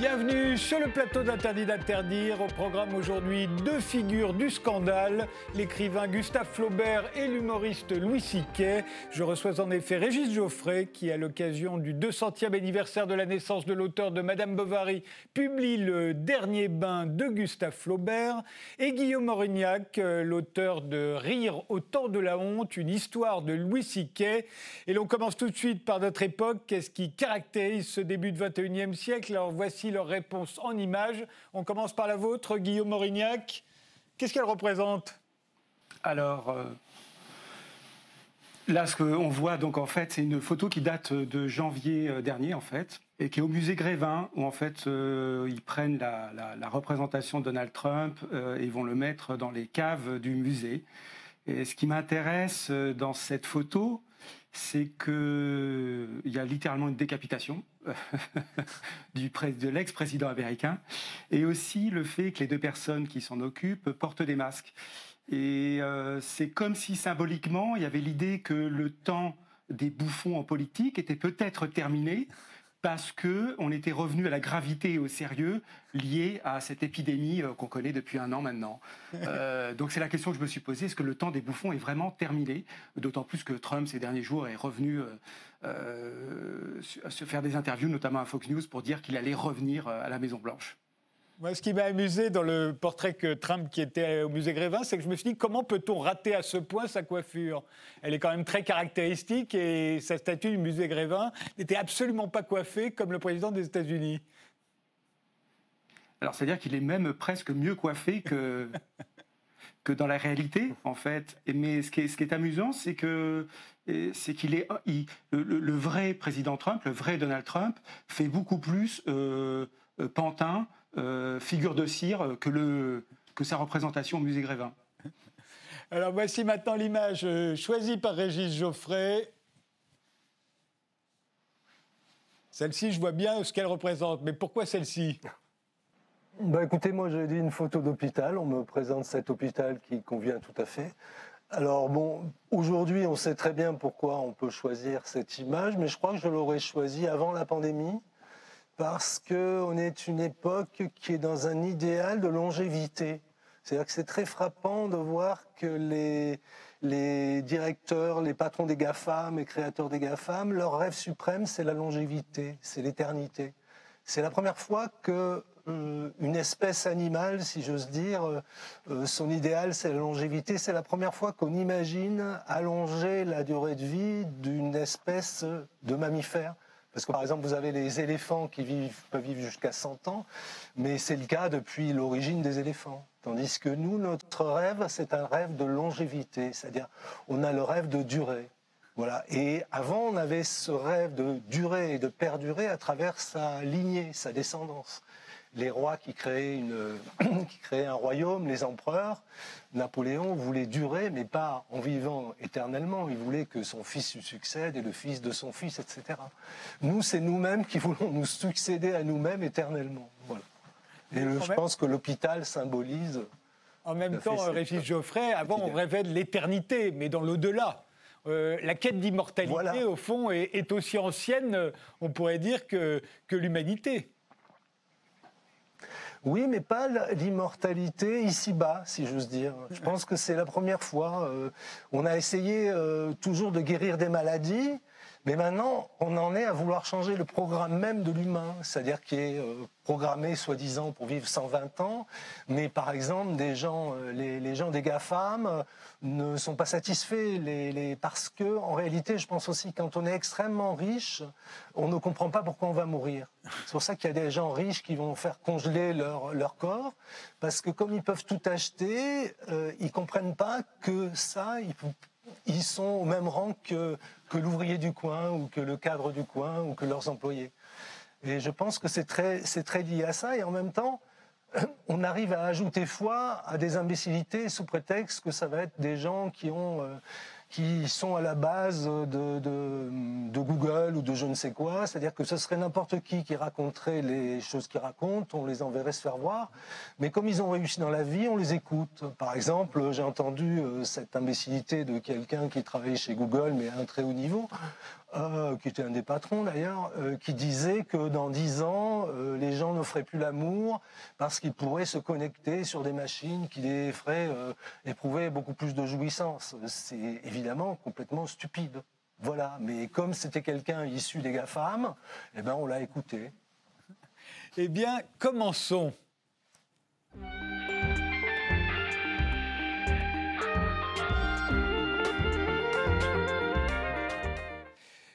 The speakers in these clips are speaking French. Bienvenue sur le plateau d'Interdit d'Interdire. Au programme aujourd'hui, deux figures du scandale, l'écrivain Gustave Flaubert et l'humoriste Louis CK. Je reçois en effet Régis Jauffret qui, à l'occasion du 200e anniversaire de la naissance de l'auteur de Madame Bovary, publie Le dernier bain de Gustave Flaubert, et Guillaume Orignac, l'auteur de Rire au temps de la honte, une histoire de Louis CK. Et l'on commence tout de suite par notre époque. Qu'est-ce qui caractérise ce début du XXIe siècle? Alors voici leur réponse en images. On commence par la vôtre, Guillaume Orignac. Qu'est-ce qu'elle représente? Alors, là, ce qu'on voit, donc, en fait, c'est une photo qui date de janvier dernier, en fait, et qui est au musée Grévin, où, en fait, ils prennent la représentation de Donald Trump et ils vont le mettre dans les caves du musée. Et ce qui m'intéresse dans cette photo, c'est qu'il y a littéralement une décapitation de l'ex-président américain, et aussi le fait que les deux personnes qui s'en occupent portent des masques. Et c'est comme si symboliquement, il y avait l'idée que le temps des bouffons en politique était peut-être terminé, parce qu'on était revenu à la gravité et au sérieux liés à cette épidémie qu'on connaît depuis un an maintenant. Donc c'est la question que je me suis posée, est-ce que le temps des bouffons est vraiment terminé? D'autant plus que Trump, ces derniers jours, est revenu se faire des interviews, notamment à Fox News, pour dire qu'il allait revenir à la Maison-Blanche. Moi, ce qui m'a amusé dans le portrait que Trump qui était au musée Grévin, c'est que je me suis dit, comment peut-on rater à ce point sa coiffure? Elle est quand même très caractéristique et sa statue du musée Grévin n'était absolument pas coiffée comme le président des États-Unis. Alors, c'est-à-dire qu'il est même presque mieux coiffé que dans la réalité, en fait. Mais ce qui est amusant, c'est qu'il est le vrai président Trump, le vrai Donald Trump, fait beaucoup plus pantin, figure de cire que sa représentation au musée Grévin. Alors voici maintenant l'image choisie par Régis Jauffret. Celle-ci, je vois bien ce qu'elle représente, mais pourquoi celle-ci? Écoutez, moi j'ai dit une photo d'hôpital, on me présente cet hôpital qui convient tout à fait. Alors bon, aujourd'hui on sait très bien pourquoi on peut choisir cette image, mais je crois que je l'aurais choisie avant la pandémie, parce qu'on est une époque qui est dans un idéal de longévité. C'est-à-dire que c'est très frappant de voir que les directeurs, les patrons des GAFAM, les créateurs des GAFAM, leur rêve suprême, c'est la longévité, c'est l'éternité. C'est la première fois que une espèce animale, si j'ose dire, son idéal, c'est la longévité. C'est la première fois qu'on imagine allonger la durée de vie d'une espèce de mammifère. Parce que, par exemple, vous avez les éléphants qui peuvent vivre jusqu'à 100 ans, mais c'est le cas depuis l'origine des éléphants. Tandis que nous, notre rêve, c'est un rêve de longévité, c'est-à-dire on a le rêve de durée. Voilà. Et avant, on avait ce rêve de durer et de perdurer à travers sa lignée, sa descendance. Les rois qui créaient un royaume, les empereurs, Napoléon voulait durer, mais pas en vivant éternellement. Il voulait que son fils lui succède et le fils de son fils, etc. Nous, c'est nous-mêmes qui voulons nous succéder à nous-mêmes éternellement. Voilà. Et je pense que l'hôpital symbolise... En même temps, Régis Jauffret, avant, on rêvait de l'éternité, mais dans l'au-delà. La quête d'immortalité, voilà, au fond, est aussi ancienne, on pourrait dire, que l'humanité. Oui, mais pas l'immortalité ici-bas, si j'ose dire. Je pense que c'est la première fois. On a essayé toujours de guérir des maladies, mais maintenant, on en est à vouloir changer le programme même de l'humain, c'est-à-dire qui est programmé, soi-disant, pour vivre 120 ans. Mais par exemple, les gens des GAFAM ne sont pas satisfaits, parce que, en réalité, je pense aussi, quand on est extrêmement riche, on ne comprend pas pourquoi on va mourir. C'est pour ça qu'il y a des gens riches qui vont faire congeler leur corps, parce que comme ils peuvent tout acheter, ils ne comprennent pas que ça, ils sont au même rang que l'ouvrier du coin, ou que le cadre du coin, ou que leurs employés. Et je pense que c'est très lié à ça, et en même temps, on arrive à ajouter foi à des imbécilités sous prétexte que ça va être des gens qui sont à la base de Google ou de je ne sais quoi, c'est-à-dire que ce serait n'importe qui raconterait les choses qu'ils racontent, on les enverrait se faire voir, mais comme ils ont réussi dans la vie, on les écoute. Par exemple, j'ai entendu cette imbécilité de quelqu'un qui travaillait chez Google, mais à un très haut niveau, qui était un des patrons d'ailleurs, qui disait que dans 10 ans, les gens ne feraient plus l'amour parce qu'ils pourraient se connecter sur des machines qui les feraient éprouver beaucoup plus de jouissance. C'est évidemment complètement stupide. Voilà, mais comme c'était quelqu'un issu des GAFAM, eh ben on l'a écouté. Eh bien, commençons.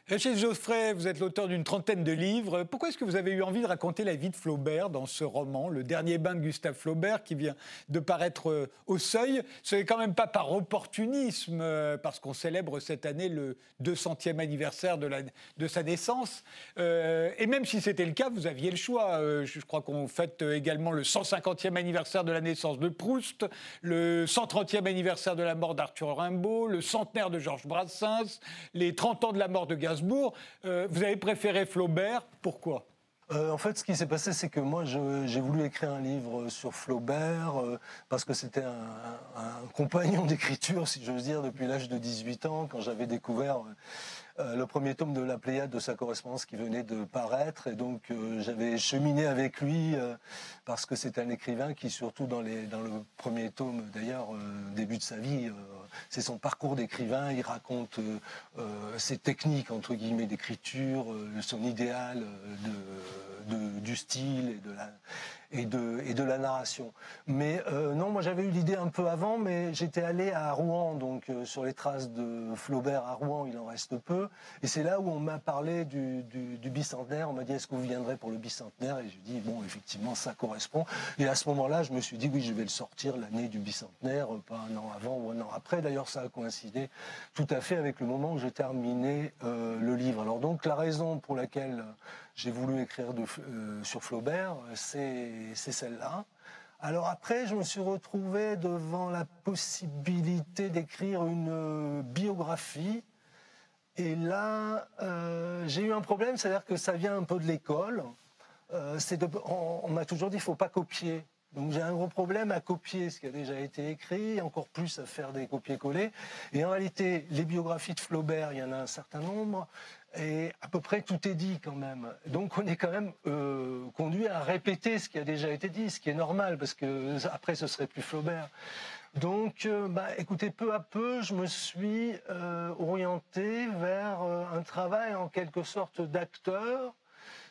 Régis Jauffret, vous êtes l'auteur d'une 30aine de livres. Pourquoi est-ce que vous avez eu envie de raconter la vie de Flaubert dans ce roman, Le dernier bain de Gustave Flaubert, qui vient de paraître au Seuil? Ce n'est quand même pas par opportunisme, parce qu'on célèbre cette année le 200e anniversaire de sa naissance. Et même si c'était le cas, vous aviez le choix. Je crois qu'on fête également le 150e anniversaire de la naissance de Proust, le 130e anniversaire de la mort d'Arthur Rimbaud, le centenaire de Georges Brassens, les 30 ans de la mort de Gainsbourg. Vous avez préféré Flaubert, pourquoi ? En fait, ce qui s'est passé, c'est que moi, j'ai voulu écrire un livre sur Flaubert parce que c'était un compagnon d'écriture, si j'ose dire, depuis l'âge de 18 ans, quand j'avais découvert le premier tome de la Pléiade de sa correspondance qui venait de paraître. Et donc, j'avais cheminé avec lui parce que c'est un écrivain qui, surtout dans le premier tome, d'ailleurs, début de sa vie... C'est son parcours d'écrivain, il raconte ses techniques, entre guillemets, d'écriture, son idéal du style et de la narration. Mais non, moi j'avais eu l'idée un peu avant, mais j'étais allé à Rouen, donc sur les traces de Flaubert à Rouen, il en reste peu. Et c'est là où on m'a parlé du bicentenaire, on m'a dit « Est-ce que vous viendrez pour le bicentenaire ?» Et je dis « Bon, effectivement, ça correspond. » Et à ce moment-là, je me suis dit « Oui, je vais le sortir l'année du bicentenaire, pas un an avant ou un an après. » D'ailleurs, ça a coïncidé tout à fait avec le moment où j'ai terminé le livre. Alors donc, la raison pour laquelle j'ai voulu écrire sur Flaubert, c'est celle-là. Alors après, je me suis retrouvé devant la possibilité d'écrire une biographie. Et là, j'ai eu un problème, c'est-à-dire que ça vient un peu de l'école. On m'a toujours dit, il ne faut pas copier. Donc j'ai un gros problème à copier ce qui a déjà été écrit, encore plus à faire des copier-coller. Et en réalité, les biographies de Flaubert, il y en a un certain nombre, et à peu près tout est dit quand même. Donc on est quand même conduit à répéter ce qui a déjà été dit, ce qui est normal, parce que après ce serait plus Flaubert. Donc écoutez, peu à peu, je me suis orienté vers un travail en quelque sorte d'acteur.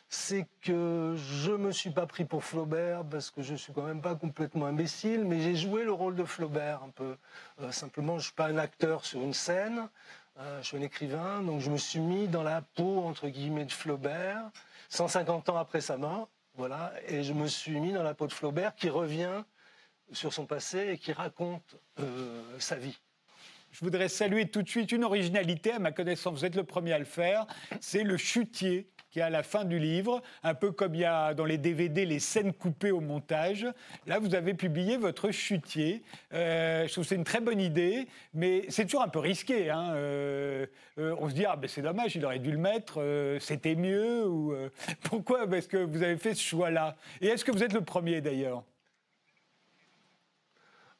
C'est que je ne me suis pas pris pour Flaubert, parce que je ne suis quand même pas complètement imbécile, mais j'ai joué le rôle de Flaubert un peu. Simplement, je ne suis pas un acteur sur une scène, je suis un écrivain, donc je me suis mis dans la peau, entre guillemets, de Flaubert, 150 ans après sa mort, voilà, et je me suis mis dans la peau de Flaubert qui revient sur son passé et qui raconte sa vie. Je voudrais saluer tout de suite une originalité, à ma connaissance, vous êtes le premier à le faire, c'est le chutier. Qui est à la fin du livre, un peu comme il y a dans les DVD les scènes coupées au montage. Là, vous avez publié votre chutier. Je trouve que c'est une très bonne idée, mais c'est toujours un peu risqué. Hein. On se dit, ah ben c'est dommage, il aurait dû le mettre, c'était mieux. Ou, pourquoi est-ce que vous avez fait ce choix-là? Et est-ce que vous êtes le premier d'ailleurs?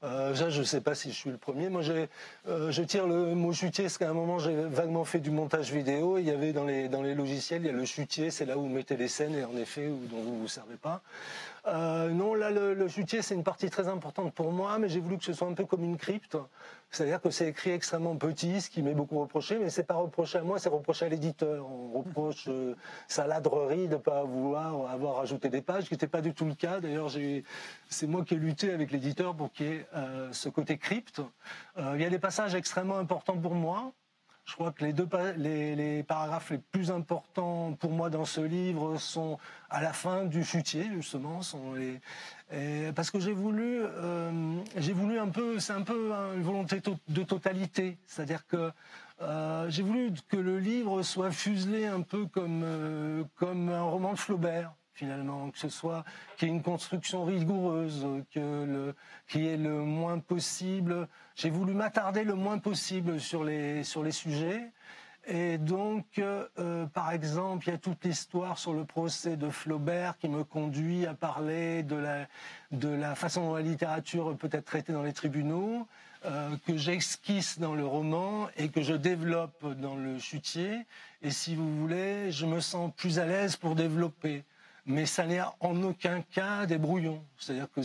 Je ne sais pas si je suis le premier. Moi, je tire le mot chutier parce qu'à un moment, j'ai vaguement fait du montage vidéo. Il y avait dans les logiciels, il y a le chutier, c'est là où vous mettez les scènes et en effet, dont vous ne vous servez pas. Non, là, le chutier, c'est une partie très importante pour moi, mais j'ai voulu que ce soit un peu comme une crypte. C'est-à-dire que c'est écrit extrêmement petit, ce qui m'est beaucoup reproché, mais ce n'est pas reproché à moi, c'est reproché à l'éditeur. On reproche sa ladrerie de ne pas vouloir avoir ajouté des pages, ce qui n'était pas du tout le cas. D'ailleurs, c'est moi qui ai lutté avec l'éditeur pour qu'il y ait ce côté crypte. Il y a des passages extrêmement importants pour moi. Je crois que les paragraphes les plus importants pour moi dans ce livre sont à la fin du chutier, justement. Parce que j'ai voulu un peu... C'est un peu une volonté de totalité. C'est-à-dire que j'ai voulu que le livre soit fuselé un peu comme un roman de Flaubert, finalement. Que ce soit... Qu'il y ait une construction rigoureuse, qu'il y ait le moins possible... J'ai voulu m'attarder le moins possible sur les sujets. Et donc, par exemple, il y a toute l'histoire sur le procès de Flaubert qui me conduit à parler de la façon dont la littérature peut être traitée dans les tribunaux. que j'esquisse dans le roman et que je développe dans le chutier. Et si vous voulez, je me sens plus à l'aise pour développer. Mais ça n'est en aucun cas des brouillons. C'est-à-dire que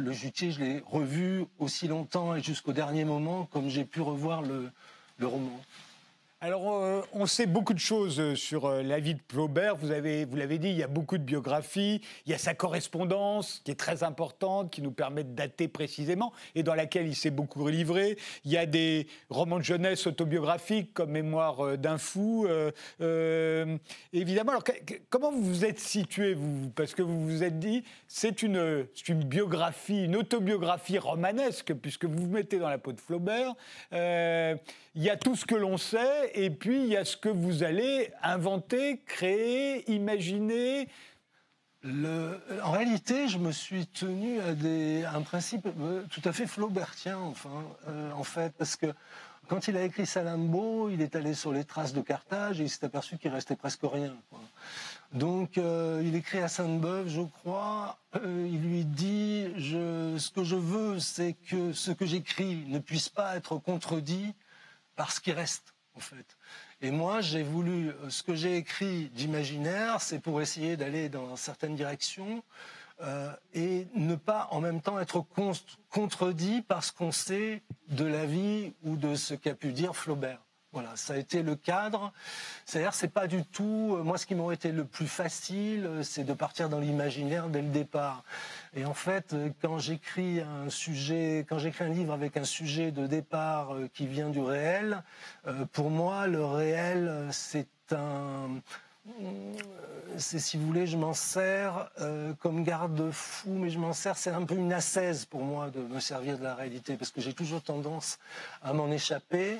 le chutier, je l'ai revu aussi longtemps et jusqu'au dernier moment comme j'ai pu revoir le roman. Alors, on sait beaucoup de choses sur la vie de Flaubert. Vous l'avez dit, il y a beaucoup de biographies. Il y a sa correspondance, qui est très importante, qui nous permet de dater précisément, et dans laquelle il s'est beaucoup livré. Il y a des romans de jeunesse autobiographiques, comme Mémoire d'un fou. Évidemment, alors, comment vous vous êtes situé, vous ? Parce que vous vous êtes dit, c'est une biographie, une autobiographie romanesque, puisque vous vous mettez dans la peau de Flaubert. Il y a tout ce que l'on sait, et puis il y a ce que vous allez inventer, créer, imaginer. En réalité, je me suis tenu à un principe tout à fait flaubertien, en fait, parce que quand il a écrit Salammbô, il est allé sur les traces de Carthage et il s'est aperçu qu'il restait presque rien, quoi. Donc, il écrit à Sainte-Beuve, je crois, il lui dit « ce que je veux, c'est que ce que j'écris ne puisse pas être contredit par ce qui reste, en fait ». Et moi, j'ai voulu, ce que j'ai écrit d'imaginaire, c'est pour essayer d'aller dans certaines directions et ne pas, en même temps, être contredit par ce qu'on sait de la vie ou de ce qu'a pu dire Flaubert. Voilà, ça a été le cadre. C'est-à-dire, c'est pas du tout... Moi, ce qui m'aurait été le plus facile, c'est de partir dans l'imaginaire dès le départ. Et en fait, quand j'écris un livre avec un sujet de départ qui vient du réel, pour moi, le réel, c'est, si vous voulez, je m'en sers comme garde-fou, mais c'est un peu une ascèse pour moi de me servir de la réalité, parce que j'ai toujours tendance à m'en échapper.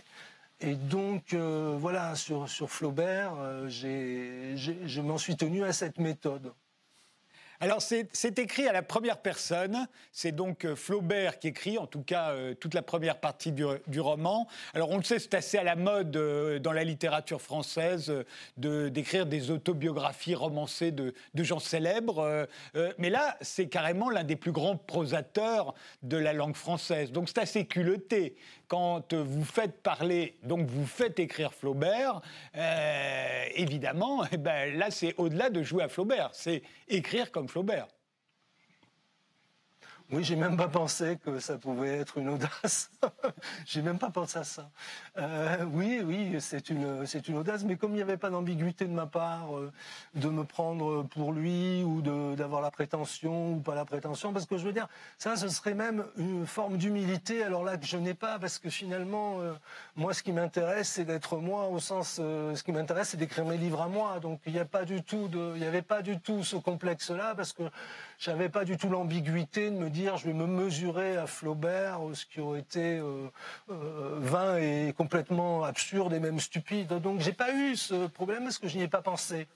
Et donc, voilà, sur Flaubert, je m'en suis tenu à cette méthode. Alors, c'est écrit à la première personne. C'est donc Flaubert qui écrit, en tout cas, toute la première partie du roman. Alors, on le sait, c'est assez à la mode dans la littérature française d'écrire des autobiographies romancées de gens célèbres. Mais là, c'est carrément l'un des plus grands prosateurs de la langue française. Donc, c'est assez culotté. Quand vous faites parler, donc vous faites écrire Flaubert, évidemment, eh ben là, c'est au-delà de jouer à Flaubert. C'est écrire comme Flaubert. Oui, j'ai même pas pensé que ça pouvait être une audace. J'ai même pas pensé à ça. Oui, c'est une audace, mais comme il n'y avait pas d'ambiguïté de ma part de me prendre pour lui ou d'avoir la prétention ou pas la prétention, parce que je veux dire, ça, ce serait même une forme d'humilité, alors là que je n'ai pas, parce que finalement, moi, ce qui m'intéresse, c'est d'être moi, au sens, ce qui m'intéresse, c'est d'écrire mes livres à moi. Donc, il n'y avait pas du tout ce complexe-là, parce que j'avais pas du tout l'ambiguïté de me dire je vais me mesurer à Flaubert, ce qui aurait été vain et complètement absurde et même stupide. Donc j'ai pas eu ce problème parce que je n'y ai pas pensé.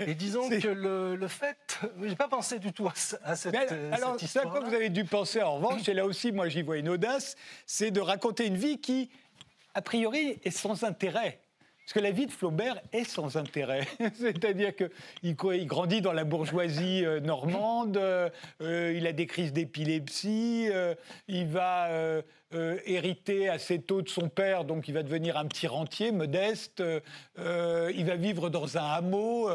Et disons que le fait, j'ai pas pensé du tout à cette histoire. Alors ça, quoi, vous avez dû penser en revanche, et là aussi moi j'y vois une audace, c'est de raconter une vie qui, a priori, est sans intérêt. Parce que la vie de Flaubert est sans intérêt. C'est-à-dire qu'il grandit dans la bourgeoisie normande, il a des crises d'épilepsie, il va hériter assez tôt de son père, donc il va devenir un petit rentier modeste, il va vivre dans un hameau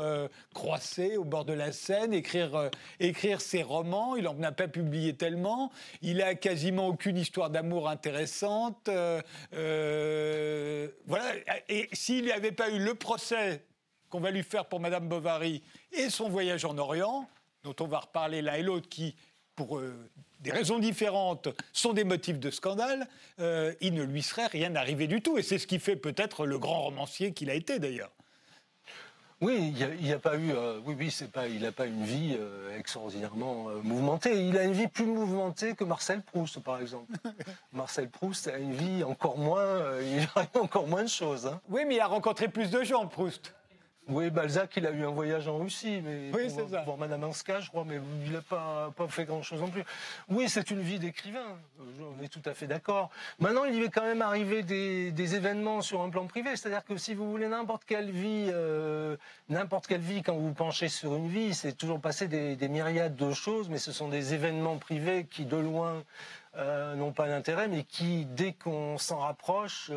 croisé au bord de la Seine, écrire ses romans, il n'en a pas publié tellement, il n'a quasiment aucune histoire d'amour intéressante. Voilà. Et si il n'y avait pas eu le procès qu'on va lui faire pour Madame Bovary et son voyage en Orient, dont on va reparler l'un et l'autre, qui, pour des raisons différentes, sont des motifs de scandale, il ne lui serait rien arrivé du tout. Et c'est ce qui fait peut-être le grand romancier qu'il a été, d'ailleurs. Oui, il n'y a pas eu. Il n'a pas une vie extraordinairement mouvementée. Il a une vie plus mouvementée que Marcel Proust, par exemple. Marcel Proust a une vie encore moins. Il a encore moins de choses. Hein. Oui, mais il a rencontré plus de gens, Proust. Oui, Balzac, il a eu un voyage en Russie, mais oui, pour Manamanska, je crois, mais il n'a pas fait grand-chose non plus. Oui, c'est une vie d'écrivain, on est tout à fait d'accord. Maintenant, il y est quand même arrivé des événements sur un plan privé, c'est-à-dire que si vous voulez n'importe quelle vie, quand vous vous penchez sur une vie, c'est toujours passé des myriades de choses, mais ce sont des événements privés qui, de loin, n'ont pas d'intérêt, mais qui, dès qu'on s'en rapproche,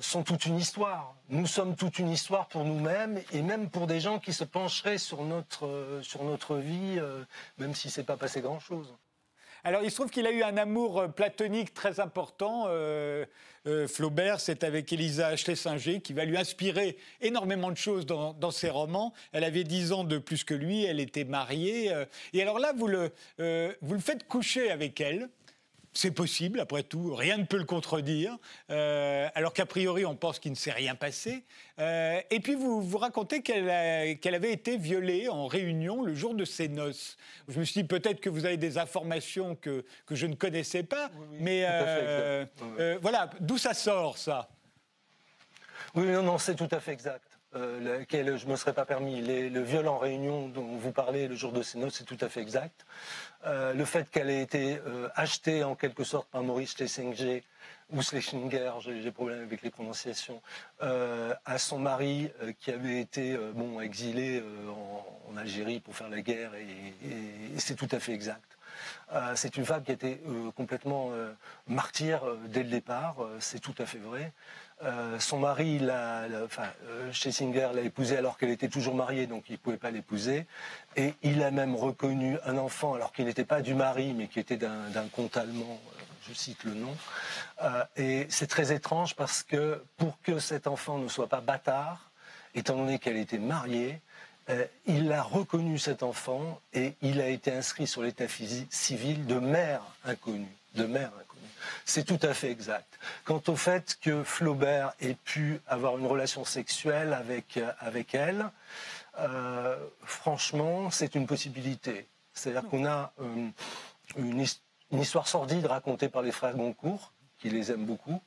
sont toute une histoire. Nous sommes toute une histoire pour nous-mêmes et même pour des gens qui se pencheraient sur notre vie, même si c'est pas passé grand-chose. Alors, il se trouve qu'il a eu un amour platonique très important, Flaubert, c'est avec Elisa Schlesinger, qui va lui inspirer énormément de choses dans ses romans. Elle avait 10 ans de plus que lui, elle était mariée. Et alors là, vous le faites coucher avec elle. C'est possible, après tout, rien ne peut le contredire, alors qu'a priori, on pense qu'il ne s'est rien passé. Et puis, vous racontez qu'elle avait été violée en réunion le jour de ses noces. Je me suis dit, peut-être que vous avez des informations que je ne connaissais pas, oui, mais voilà, d'où ça sort, ça ? Oui, non, c'est tout à fait exact. Lequel je ne me serais pas permis. Le viol en réunion dont vous parlez le jour de ses noces, c'est tout à fait exact. Le fait qu'elle ait été achetée en quelque sorte par Maurice Schlesinger, ou Schlesinger, j'ai problème avec les prononciations, à son mari qui avait été exilé en Algérie pour faire la guerre, et c'est tout à fait exact. C'est une femme qui était complètement martyre dès le départ, c'est tout à fait vrai. Son mari, Schlesinger, l'a épousée alors qu'elle était toujours mariée, donc il ne pouvait pas l'épouser. Et il a même reconnu un enfant, alors qu'il n'était pas du mari, mais qui était d'un comte allemand, je cite le nom. Et c'est très étrange parce que pour que cet enfant ne soit pas bâtard, étant donné qu'elle était mariée, il a reconnu cet enfant et il a été inscrit sur l'état civil de mère inconnue. C'est tout à fait exact. Quant au fait que Flaubert ait pu avoir une relation sexuelle avec elle, franchement, c'est une possibilité. C'est-à-dire qu'on a une histoire sordide racontée par les frères Goncourt, qui les aiment beaucoup,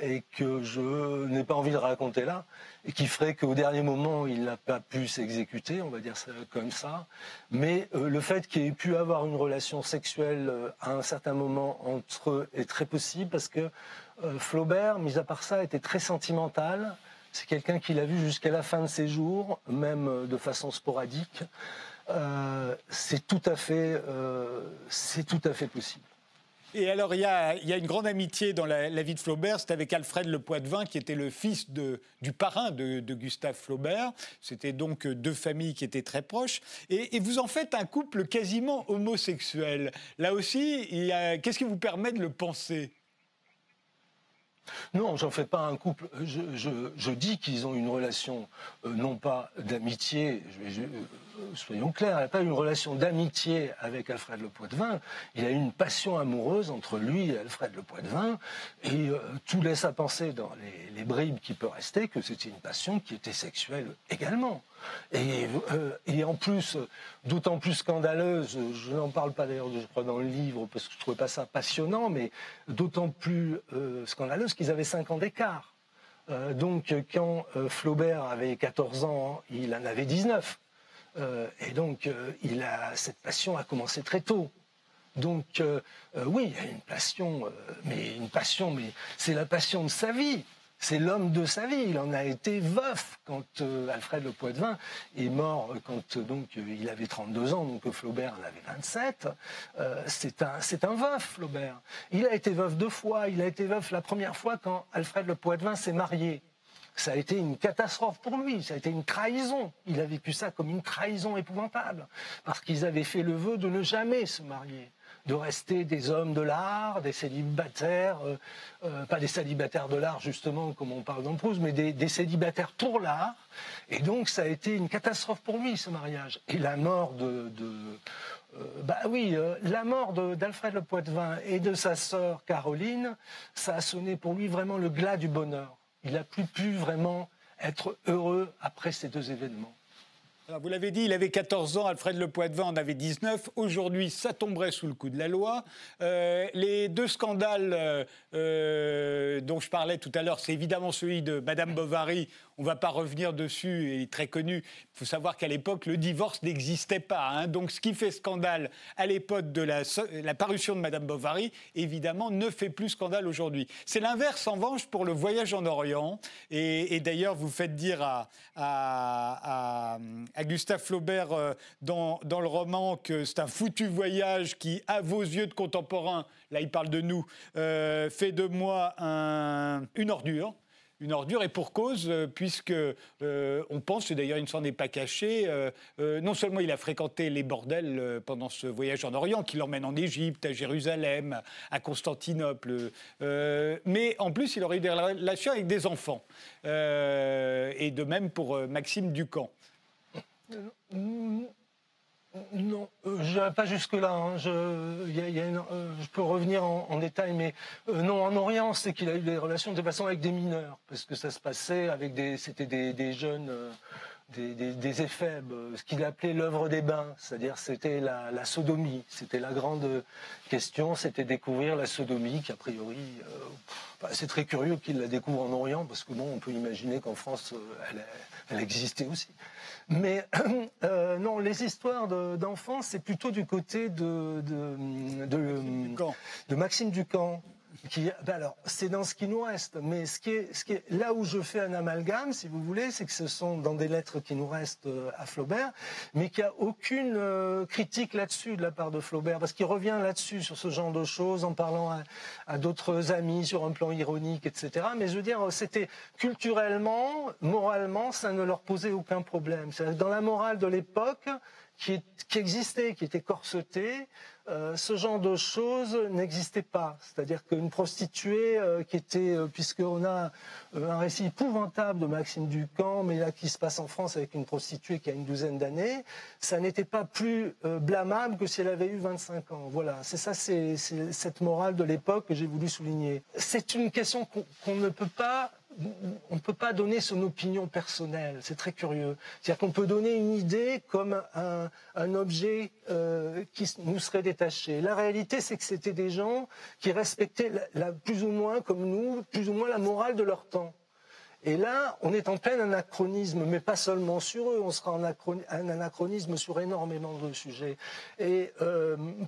et que je n'ai pas envie de raconter là, et qui ferait qu'au dernier moment, il n'a pas pu s'exécuter, on va dire ça comme ça. Mais le fait qu'il ait pu avoir une relation sexuelle à un certain moment entre eux est très possible, parce que Flaubert, mis à part ça, était très sentimental. C'est quelqu'un qui l'a vu jusqu'à la fin de ses jours, même de façon sporadique. C'est tout à fait possible. Et alors, il y a une grande amitié dans la vie de Flaubert, c'était avec Alfred Le Poittevin, qui était le fils du parrain de Gustave Flaubert. C'était donc deux familles qui étaient très proches. Et vous en faites un couple quasiment homosexuel. Là aussi, qu'est-ce qui vous permet de le penser ? Non, j'en fais pas un couple. Je dis qu'ils ont une relation, non pas d'amitié, soyons clairs, il n'y a pas une relation d'amitié avec Alfred Le Poittevin, il y a une passion amoureuse entre lui et Alfred Le Poittevin, et tout laisse à penser dans les bribes qui peuvent rester que c'était une passion qui était sexuelle également. Et en plus, d'autant plus scandaleuse, je n'en parle pas d'ailleurs, je crois, dans le livre, parce que je ne trouvais pas ça passionnant, mais d'autant plus scandaleuse qu'ils avaient 5 ans d'écart. Donc, quand Flaubert avait 14 ans, il en avait 19. Et donc, cette passion a commencé très tôt. Donc, oui, il y a une passion, mais c'est la passion de sa vie. C'est l'homme de sa vie. Il en a été veuf quand Alfred Le Poittevin est mort, quand il avait 32 ans, donc Flaubert en avait 27. C'est un veuf, Flaubert. Il a été veuf 2 fois. Il a été veuf la première fois quand Alfred Le Poittevin s'est marié. Ça a été une catastrophe pour lui, ça a été une trahison. Il a vécu ça comme une trahison épouvantable, parce qu'ils avaient fait le vœu de ne jamais se marier, de rester des hommes de l'art, des célibataires, pas des célibataires de l'art justement, comme on parle dans Proust, mais des célibataires pour l'art. Et donc ça a été une catastrophe pour lui, ce mariage. Et la mort d'Alfred Le Poittevin et de sa sœur Caroline, ça a sonné pour lui vraiment le glas du bonheur. Il n'a plus pu vraiment être heureux après ces 2 événements. Alors vous l'avez dit, il avait 14 ans, Alfred Le Poittevin en avait 19. Aujourd'hui, ça tomberait sous le coup de la loi. Les 2 scandales dont je parlais tout à l'heure, c'est évidemment celui de Madame Bovary. On ne va pas revenir dessus, il est très connu. Il faut savoir qu'à l'époque, le divorce n'existait pas. Donc ce qui fait scandale à l'époque de la parution de Madame Bovary, évidemment, ne fait plus scandale aujourd'hui. C'est l'inverse, en revanche, pour le voyage en Orient. Et d'ailleurs, vous faites dire à à Gustave Flaubert dans le roman que c'est un foutu voyage qui, à vos yeux de contemporains, là il parle de nous, fait de moi une ordure. Une ordure, et pour cause, puisque on pense, et d'ailleurs il ne s'en est pas caché, non seulement il a fréquenté les bordels pendant ce voyage en Orient, qui l'emmène en Égypte, à Jérusalem, à Constantinople, mais en plus il aurait eu des relations avec des enfants, et de même pour Maxime Du Camp. Non, pas jusque-là. Hein. Je peux revenir en détail, mais non, en Orient, c'est qu'il a eu des relations de toute façon avec des mineurs, parce que ça se passait avec des jeunes, des éphèbes, ce qu'il appelait l'œuvre des bains, c'est-à-dire c'était la sodomie, c'était la grande question, c'était découvrir la sodomie, qu'a priori, c'est très curieux qu'il la découvre en Orient, parce que bon, on peut imaginer qu'en France, elle existait aussi. Mais non, les histoires d'enfance, c'est plutôt du côté de Maxime Du Camp. Qui, alors, c'est dans ce qui nous reste, mais ce qui est là où je fais un amalgame, si vous voulez, c'est que ce sont dans des lettres qui nous restent à Flaubert, mais qu'il n'y a aucune critique là-dessus de la part de Flaubert, parce qu'il revient là-dessus, sur ce genre de choses, en parlant à d'autres amis, sur un plan ironique, etc. Mais je veux dire, c'était culturellement, moralement, ça ne leur posait aucun problème. C'est-à-dire, dans la morale de l'époque, qui existait, qui était corsetée, ce genre de choses n'existait pas. C'est-à-dire qu'une prostituée qui était, puisqu'on a un récit épouvantable de Maxime Du Camp, mais là qui se passe en France avec une prostituée qui a une douzaine d'années, ça n'était pas plus blâmable que si elle avait eu 25 ans. Voilà, c'est ça, c'est cette morale de l'époque que j'ai voulu souligner. C'est une question qu'on ne peut pas... On ne peut pas donner son opinion personnelle, c'est très curieux. C'est-à-dire qu'on peut donner une idée comme un objet qui nous serait détaché. La réalité, c'est que c'était des gens qui respectaient plus ou moins, comme nous, plus ou moins la morale de leur temps. Et là, on est en plein anachronisme, mais pas seulement sur eux, on sera en anachronisme sur énormément de sujets. Et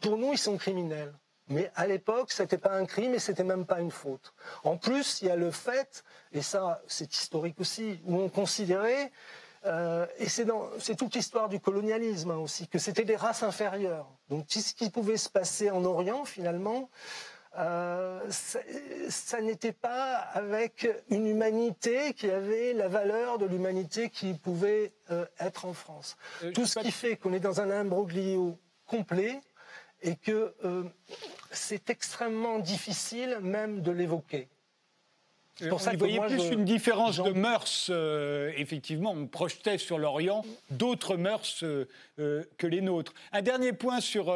pour nous, ils sont criminels. Mais à l'époque, c'était pas un crime et c'était même pas une faute. En plus, il y a le fait, et ça, c'est historique aussi, où on considérait, et c'est toute l'histoire du colonialisme hein, aussi, que c'était des races inférieures. Donc, ce qui pouvait se passer en Orient, finalement, ça n'était pas avec une humanité qui avait la valeur de l'humanité qui pouvait être en France. Tout ce qui fait qu'on est dans un imbroglio complet, et que c'est extrêmement difficile même de l'évoquer. C'est pour ça que voyait plus une différence de mœurs, effectivement, on projetait sur l'Orient d'autres mœurs que les nôtres. Un dernier point sur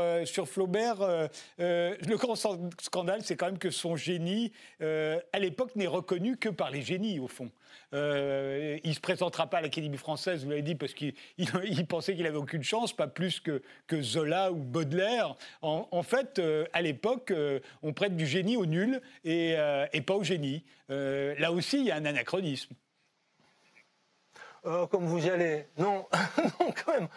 Flaubert, le grand scandale, c'est quand même que son génie, à l'époque, n'est reconnu que par les génies, au fond. Il ne se présentera pas à l'Académie française, vous l'avez dit, parce qu'il pensait qu'il n'avait aucune chance, pas plus que Zola ou Baudelaire. En fait, à l'époque, on prête du génie au nul et pas au génie. Là aussi, il y a un anachronisme. Comme vous y allez. Non, non quand même.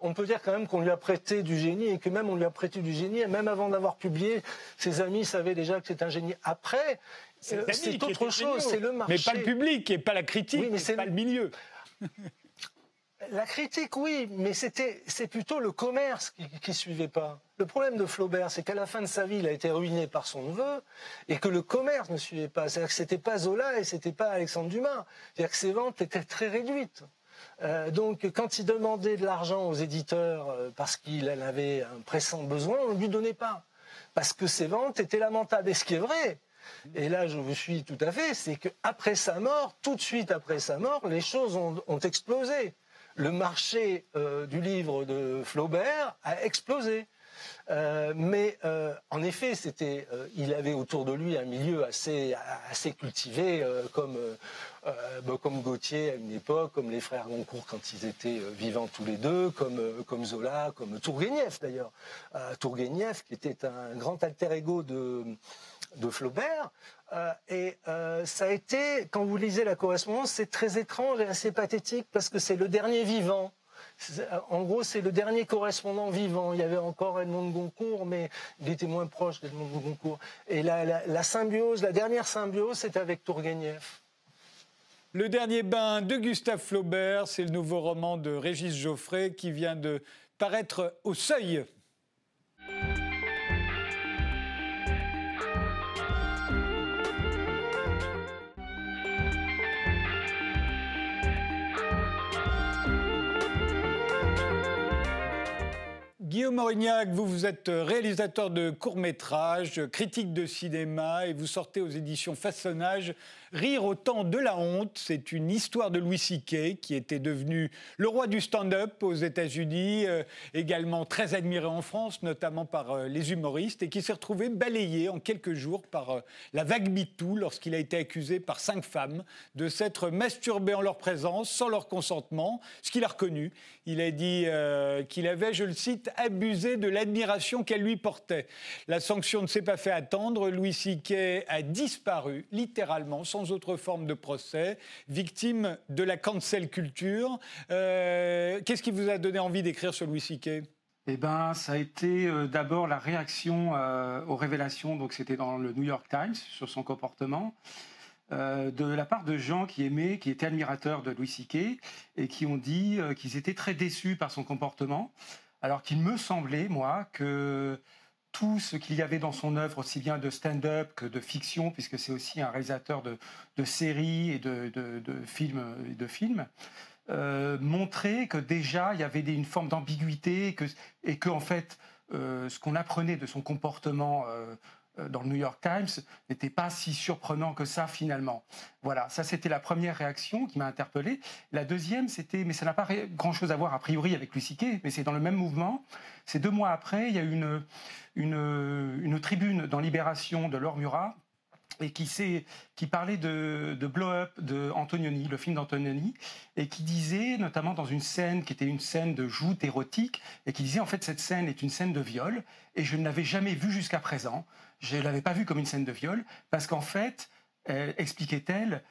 On peut dire quand même qu'on lui a prêté du génie et que même on lui a prêté du génie. Et même avant d'avoir publié, ses amis savaient déjà que c'était un génie. Après, c'est autre chose, c'est le marché. Mais pas le public et pas la critique, oui, mais c'est pas le milieu. La critique, oui, mais c'est plutôt le commerce qui suivait pas. Le problème de Flaubert, c'est qu'à la fin de sa vie, il a été ruiné par son neveu et que le commerce ne suivait pas. C'est-à-dire que c'était pas Zola et c'était pas Alexandre Dumas. C'est-à-dire que ses ventes étaient très réduites. Donc, quand il demandait de l'argent aux éditeurs parce qu'il en avait un pressant besoin, on ne lui donnait pas. Parce que ses ventes étaient lamentables. Et ce qui est vrai, et là, je vous suis tout à fait, c'est qu'après sa mort, tout de suite après sa mort, les choses ont explosé. Le marché du livre de Flaubert a explosé. Mais en effet, il avait autour de lui un milieu assez cultivé, comme Gautier à une époque, comme les frères Goncourt quand ils étaient vivants tous les deux, comme Zola, comme Tourgueniev d'ailleurs. Tourgueniev qui était un grand alter ego de Flaubert. Ça a été, quand vous lisez la correspondance, c'est très étrange et assez pathétique parce que c'est le dernier vivant. En gros, c'est le dernier correspondant vivant. Il y avait encore Edmond de Goncourt, mais il était moins proche d'Edmond de Goncourt. Et la dernière symbiose, c'est avec Tourgueniev. Le dernier bain de Gustave Flaubert, c'est le nouveau roman de Régis Jauffret qui vient de paraître au Seuil. Guillaume Orignac, vous êtes réalisateur de courts-métrages, critique de cinéma et vous sortez aux éditions Façonnage « Rire au temps de la honte ». C'est une histoire de Louis CK qui était devenu le roi du stand-up aux États-Unis, également très admiré en France, notamment par les humoristes, et qui s'est retrouvé balayé en quelques jours par la vague MeToo lorsqu'il a été accusé par 5 femmes de s'être masturbé en leur présence, sans leur consentement, ce qu'il a reconnu. Il a dit qu'il avait, je le cite, abusé de l'admiration qu'elle lui portait. La sanction ne s'est pas fait attendre. Louis CK a disparu, littéralement, sans autre forme de procès, victime de la cancel culture. Qu'est-ce qui vous a donné envie d'écrire sur Louis CK ? Eh bien, ça a été d'abord la réaction aux révélations, donc c'était dans le New York Times, sur son comportement, de la part de gens qui étaient admirateurs de Louis CK et qui ont dit qu'ils étaient très déçus par son comportement. Alors qu'il me semblait, moi, que tout ce qu'il y avait dans son œuvre, aussi bien de stand-up que de fiction, puisque c'est aussi un réalisateur de séries et de films, montrait que déjà il y avait une forme d'ambiguïté et que en fait, ce qu'on apprenait de son comportement dans le New York Times n'était pas si surprenant que ça, finalement. Voilà, ça c'était la première réaction qui m'a interpellé. La deuxième, c'était, mais ça n'a pas grand-chose à voir a priori avec Louis CK, mais c'est dans le même mouvement. C'est 2 mois après, il y a eu une tribune dans Libération de Laure Murat et qui parlait de Blow Up de Antonioni, le film d'Antonioni, et qui disait, notamment dans une scène qui était une scène de joute érotique, et qui disait en fait cette scène est une scène de viol, et je ne l'avais jamais vue jusqu'à présent. Je ne l'avais pas vue comme une scène de viol, parce qu'en fait, expliquait-elle,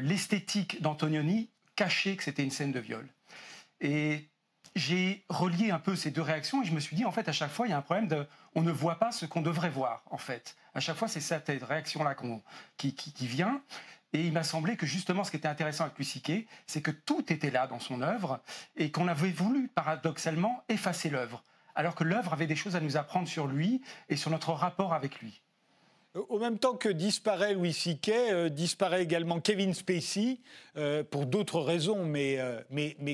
l'esthétique d'Antonioni cachait que c'était une scène de viol. Et j'ai relié un peu ces 2 réactions et je me suis dit, en fait, à chaque fois, il y a un problème de... On ne voit pas ce qu'on devrait voir, en fait. À chaque fois, c'est cette réaction-là qui vient. Et il m'a semblé que, justement, ce qui était intéressant avec Louis CK, c'est que tout était là dans son œuvre et qu'on avait voulu, paradoxalement, effacer l'œuvre. Alors que l'œuvre avait des choses à nous apprendre sur lui et sur notre rapport avec lui. Au même temps que disparaît Louis CK, disparaît également Kevin Spacey, pour d'autres raisons, mais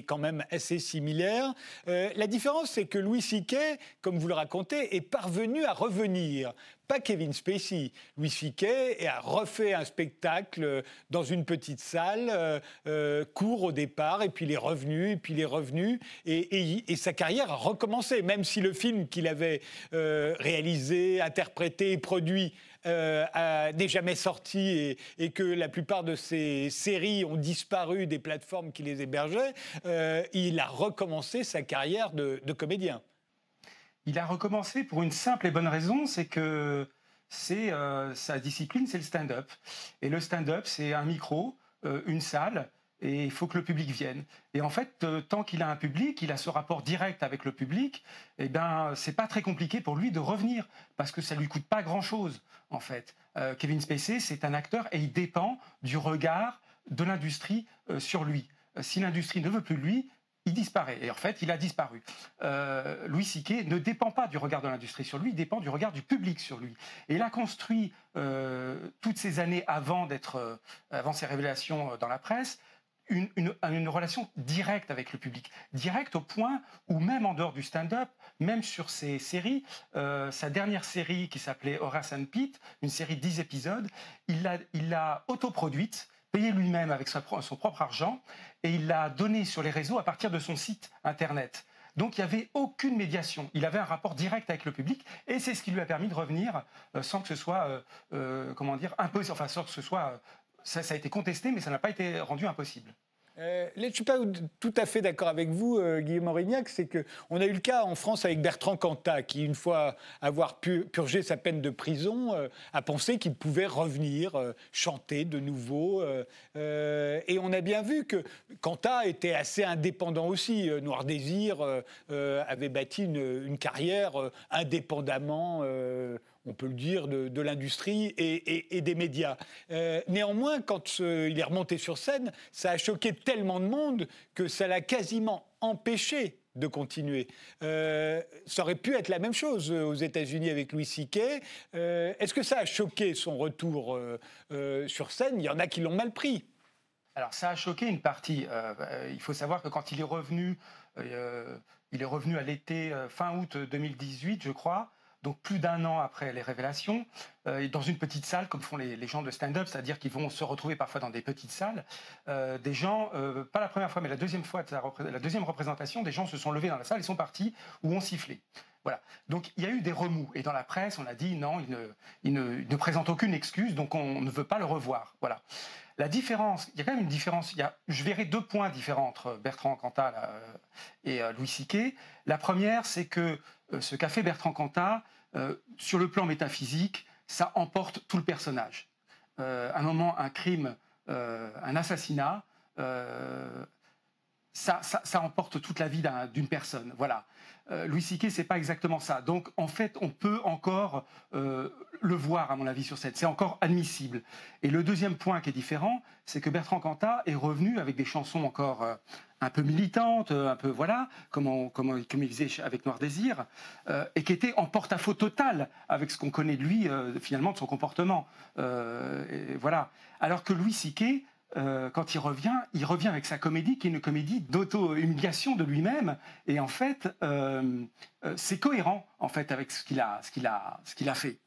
quand même assez similaires. La différence, c'est que Louis CK, comme vous le racontez, est parvenu à revenir. Pas Kevin Spacey. Louis CK a refait un spectacle dans une petite salle, court au départ, et puis il est revenu, et sa carrière a recommencé, même si le film qu'il avait réalisé, interprété et produit n'est jamais sorti et que la plupart de ses séries ont disparu des plateformes qui les hébergeaient, il a recommencé sa carrière de comédien. Il a recommencé pour une simple et bonne raison, c'est que sa discipline, c'est le stand-up. Et le stand-up, c'est un micro, une salle, et il faut que le public vienne. Et en fait, tant qu'il a un public, il a ce rapport direct avec le public, eh ben, c'est pas très compliqué pour lui de revenir, parce que ça lui coûte pas grand-chose, en fait. Kevin Spacey, c'est un acteur, et il dépend du regard de l'industrie sur lui. Si l'industrie ne veut plus de lui, il disparaît. Et en fait, il a disparu. Louis CK ne dépend pas du regard de l'industrie sur lui, il dépend du regard du public sur lui. Et il a construit, toutes ces années avant ses révélations dans la presse, une relation directe avec le public. Directe au point où, même en dehors du stand-up, même sur ses séries, sa dernière série qui s'appelait Horace and Pete, une série de 10 épisodes, il l'a autoproduite, payé lui-même avec son propre argent, et il l'a donné sur les réseaux à partir de son site internet. Donc il n'y avait aucune médiation, il avait un rapport direct avec le public, et c'est ce qui lui a permis de revenir sans que ce soit, ça a été contesté, mais ça n'a pas été rendu impossible. Je ne suis pas tout à fait d'accord avec vous, Guillaume Orignac, c'est qu'on a eu le cas en France avec Bertrand Cantat, qui, une fois avoir purgé sa peine de prison, a pensé qu'il pouvait revenir, chanter de nouveau. Et on a bien vu que Cantat était assez indépendant aussi. Noir Désir avait bâti une carrière indépendamment... on peut le dire, de l'industrie et des médias. Néanmoins, quand il est remonté sur scène, ça a choqué tellement de monde que ça l'a quasiment empêché de continuer. Ça aurait pu être la même chose aux États-Unis avec Louis CK. Est-ce que ça a choqué son retour sur scène ? Il y en a qui l'ont mal pris. Alors ça a choqué une partie. Il faut savoir que quand il est revenu à l'été, fin août 2018, je crois, donc plus d'un an après les révélations, dans une petite salle, comme font les gens de stand-up, c'est-à-dire qu'ils vont se retrouver parfois dans des petites salles, des gens, pas la première fois, mais la deuxième fois, la deuxième représentation, des gens se sont levés dans la salle et sont partis ou ont sifflé. Voilà. Donc il y a eu des remous. Et dans la presse, on a dit non, il ne présente aucune excuse, donc on ne veut pas le revoir. Voilà. La différence, il y a quand même une différence. Je verrai deux points différents entre Bertrand Cantat et Louis CK. La première, c'est que ce qu'a fait Bertrand Cantat, sur le plan métaphysique, ça emporte tout le personnage. À un moment, un crime, un assassinat, ça emporte toute la vie d'une personne. Voilà. Louis CK, c'est pas exactement ça. Donc, en fait, on peut encore le voir, à mon avis, sur scène. C'est encore admissible. Et le deuxième point qui est différent, c'est que Bertrand Cantat est revenu avec des chansons encore un peu militantes, un peu, voilà, comme il faisait avec Noir Désir, et qui était en porte-à-faux total avec ce qu'on connaît de lui, finalement, de son comportement. Et voilà. Alors que Louis CK, quand il revient avec sa comédie, qui est une comédie d'auto-humiliation de lui-même. Et en fait, c'est cohérent en fait avec ce qu'il a fait.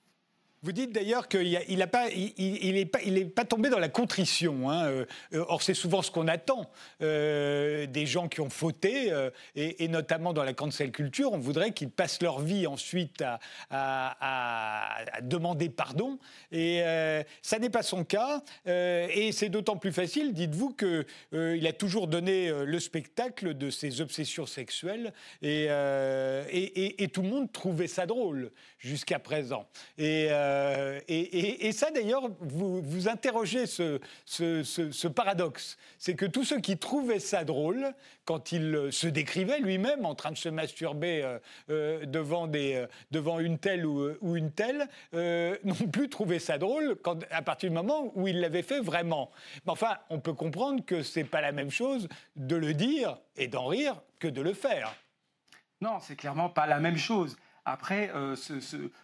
Vous dites d'ailleurs qu'il n'est pas tombé dans la contrition. Hein. Or, c'est souvent ce qu'on attend des gens qui ont fauté, et notamment dans la cancel culture. On voudrait qu'ils passent leur vie ensuite à demander pardon. Et ça n'est pas son cas. Et c'est d'autant plus facile, dites-vous, qu'il a toujours donné le spectacle de ses obsessions sexuelles. Et tout le monde trouvait ça drôle jusqu'à présent. Et ça, d'ailleurs, vous interrogez ce paradoxe. C'est que tous ceux qui trouvaient ça drôle, quand il se décrivait lui-même en train de se masturber devant une telle ou une telle, n'ont plus trouvé ça drôle à partir du moment où il l'avait fait vraiment. Mais enfin, on peut comprendre que c'est pas la même chose de le dire et d'en rire que de le faire. Non, c'est clairement pas la même chose. Après,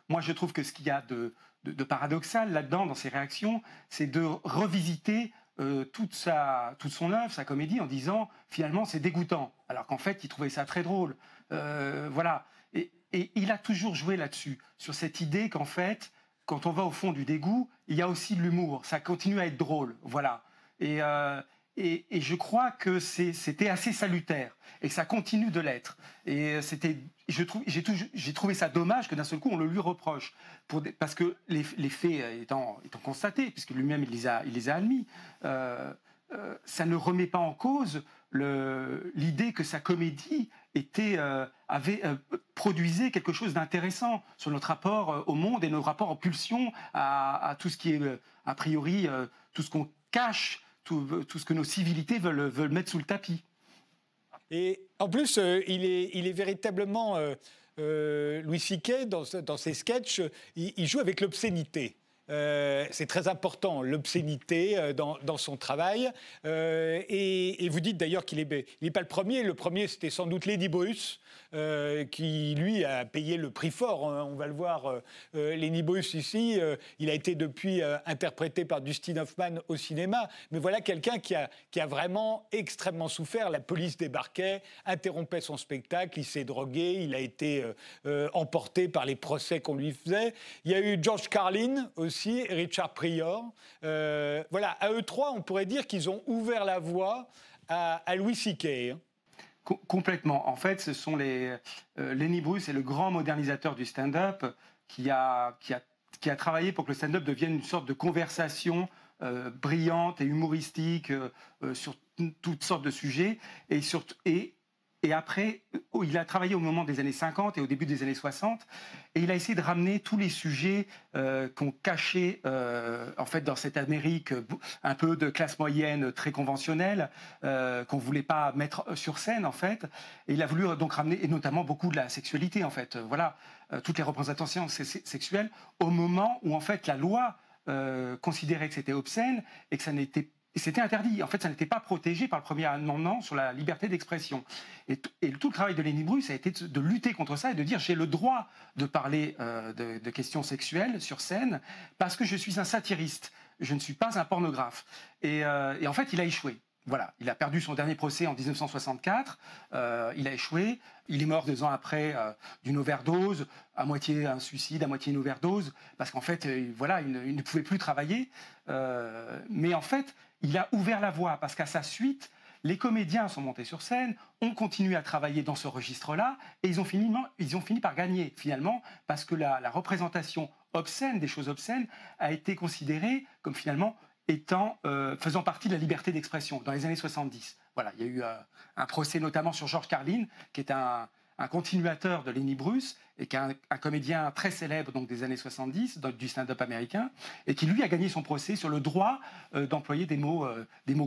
moi je trouve que ce qu'il y a de paradoxal là-dedans, dans ses réactions, c'est de revisiter toute son œuvre, sa comédie, en disant finalement c'est dégoûtant, alors qu'en fait il trouvait ça très drôle. Voilà. Et il a toujours joué là-dessus, sur cette idée qu'en fait, quand on va au fond du dégoût, il y a aussi de l'humour, ça continue à être drôle. Voilà. Et je crois que c'était assez salutaire, et que ça continue de l'être. Et c'était. J'ai trouvé ça dommage que d'un seul coup on le lui reproche, parce que les faits étant constatés, puisque lui-même il les a admis, ça ne remet pas en cause l'idée que sa comédie produisait quelque chose d'intéressant sur notre rapport au monde et nos rapports en pulsion à tout ce qui est, a priori, tout ce qu'on cache, tout ce que nos civilités veulent mettre sous le tapis. Et en plus, il est véritablement, Louis CK, dans ses sketchs, il joue avec l'obscénité. C'est très important, l'obscénité dans son travail. Et vous dites d'ailleurs qu'il n'est pas le premier. Le premier, c'était sans doute Lenny Bruce, qui, lui, a payé le prix fort. Hein, on va le voir, Lenny Bruce, ici. Il a été depuis interprété par Dustin Hoffman au cinéma. Mais voilà quelqu'un qui a vraiment extrêmement souffert. La police débarquait, interrompait son spectacle, il s'est drogué, il a été emporté par les procès qu'on lui faisait. Il y a eu George Carlin aussi, Richard Prior. Voilà, à eux trois, on pourrait dire qu'ils ont ouvert la voie à Louis CK. Complètement. En fait, ce sont Lenny Bruce est le grand modernisateur du stand-up qui a travaillé pour que le stand-up devienne une sorte de conversation brillante et humoristique sur toutes sortes de sujets. Et Et après, il a travaillé au moment des années 50 et au début des années 60, et il a essayé de ramener tous les sujets qu'on cachait en fait dans cette Amérique un peu de classe moyenne très conventionnelle, qu'on voulait pas mettre sur scène en fait. Et il a voulu donc ramener, et notamment beaucoup de la sexualité en fait, voilà, toutes les représentations sexuelles au moment où en fait la loi considérait que c'était obscène et que ça n'était pas. Et c'était interdit. En fait, ça n'était pas protégé par le premier amendement sur la liberté d'expression. Et tout le travail de Lenny Bruce a été de lutter contre ça et de dire j'ai le droit de parler de questions sexuelles sur scène parce que je suis un satiriste, je ne suis pas un pornographe. Et en fait, il a échoué. Voilà, il a perdu son dernier procès en 1964, il a échoué, il est mort 2 ans après d'une overdose, à moitié un suicide, à moitié une overdose, parce qu'en fait, voilà, il ne pouvait plus travailler, mais en fait, il a ouvert la voie, parce qu'à sa suite, les comédiens sont montés sur scène, ont continué à travailler dans ce registre-là, et ils ont fini par gagner, finalement, parce que la représentation obscène, des choses obscènes, a été considérée comme finalement... faisant partie de la liberté d'expression dans les années 70. Voilà, il y a eu un procès notamment sur George Carlin, qui est un continuateur de Lenny Bruce, et qui est un comédien très célèbre donc des années 70, du stand-up américain, et qui lui a gagné son procès sur le droit d'employer des mots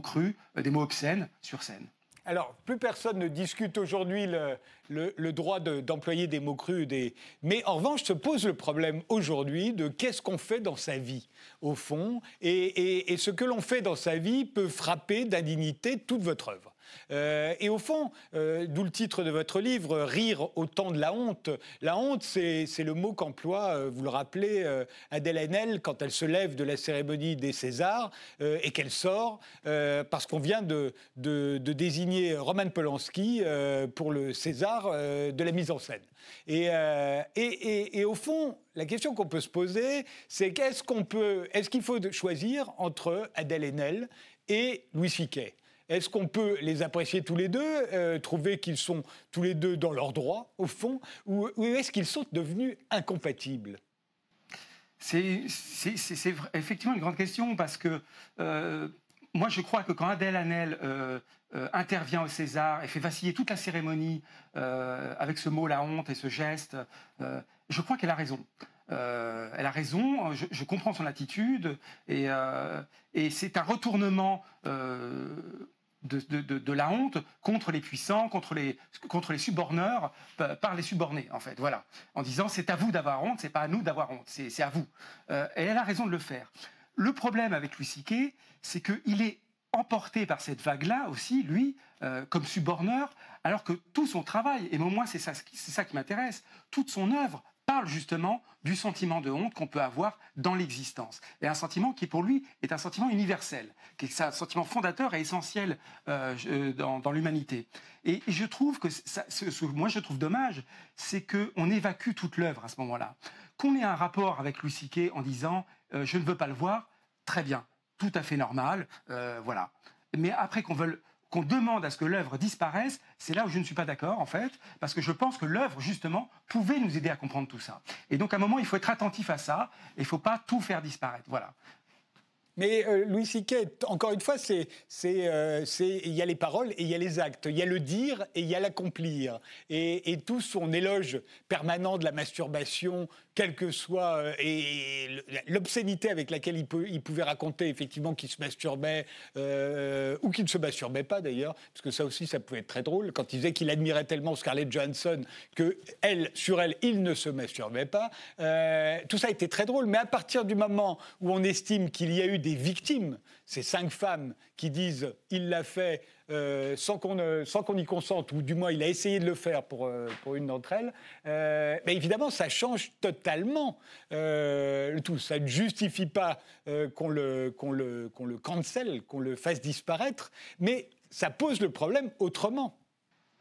crus, des mots obscènes sur scène. Alors, plus personne ne discute aujourd'hui le droit d'employer des mots crus. Mais en revanche, se pose le problème aujourd'hui de qu'est-ce qu'on fait dans sa vie, au fond. Et ce que l'on fait dans sa vie peut frapper d'indignité toute votre œuvre. Et au fond, d'où le titre de votre livre, « Rire au temps de la honte ». La honte, c'est le mot qu'emploie, vous le rappelez, Adèle Haenel quand elle se lève de la cérémonie des Césars et qu'elle sort, parce qu'on vient de désigner Roman Polanski pour le César de la mise en scène. Et au fond... La question qu'on peut se poser, c'est est-ce qu'il faut choisir entre Adèle Haenel et Louis CK ? Est-ce qu'on peut les apprécier tous les deux, trouver qu'ils sont tous les deux dans leurs droits, au fond, ou est-ce qu'ils sont devenus incompatibles ? C'est effectivement une grande question, parce que moi je crois que quand Adèle Haenel intervient au César et fait vaciller toute la cérémonie avec ce mot « la honte » et ce geste... je crois qu'elle a raison. Elle a raison, je comprends son attitude, et c'est un retournement de la honte contre les puissants, contre les suborneurs, par les subornés, en fait, voilà. En disant, c'est à vous d'avoir honte, c'est pas à nous d'avoir honte, c'est à vous. Et elle a raison de le faire. Le problème avec Louis CK, c'est qu'il est emporté par cette vague-là aussi, lui, comme suborneur, alors que tout son travail, et moi c'est ça qui m'intéresse, toute son œuvre parle justement du sentiment de honte qu'on peut avoir dans l'existence. Et un sentiment qui pour lui est un sentiment universel, qui est un sentiment fondateur et essentiel dans l'humanité. Et je trouve que, moi je trouve dommage, c'est qu'on évacue toute l'œuvre à ce moment-là. Qu'on ait un rapport avec Louis CK en disant « je ne veux pas le voir », très bien, tout à fait normal, voilà. Mais après qu'on demande à ce que l'œuvre disparaisse, c'est là où je ne suis pas d'accord, en fait, parce que je pense que l'œuvre, justement, pouvait nous aider à comprendre tout ça. Et donc, à un moment, il faut être attentif à ça, et il ne faut pas tout faire disparaître, voilà. Mais Louis CK, encore une fois, il y a les paroles et il y a les actes. Il y a le dire et il y a l'accomplir. Et tout son éloge permanent de la masturbation, quelle que soit l'obscénité avec laquelle il pouvait raconter effectivement qu'il se masturbait ou qu'il ne se masturbait pas d'ailleurs, parce que ça aussi, ça pouvait être très drôle, quand il disait qu'il admirait tellement Scarlett Johansson que sur elle, il ne se masturbait pas. Tout ça était très drôle, mais à partir du moment où on estime qu'il y a eu des victimes, ces 5 femmes qui disent « il l'a fait sans qu'on y consente » ou du moins il a essayé de le faire pour une d'entre elles, mais évidemment ça change totalement le tout. Ça ne justifie pas qu'on le cancel, qu'on le fasse disparaître, mais ça pose le problème autrement.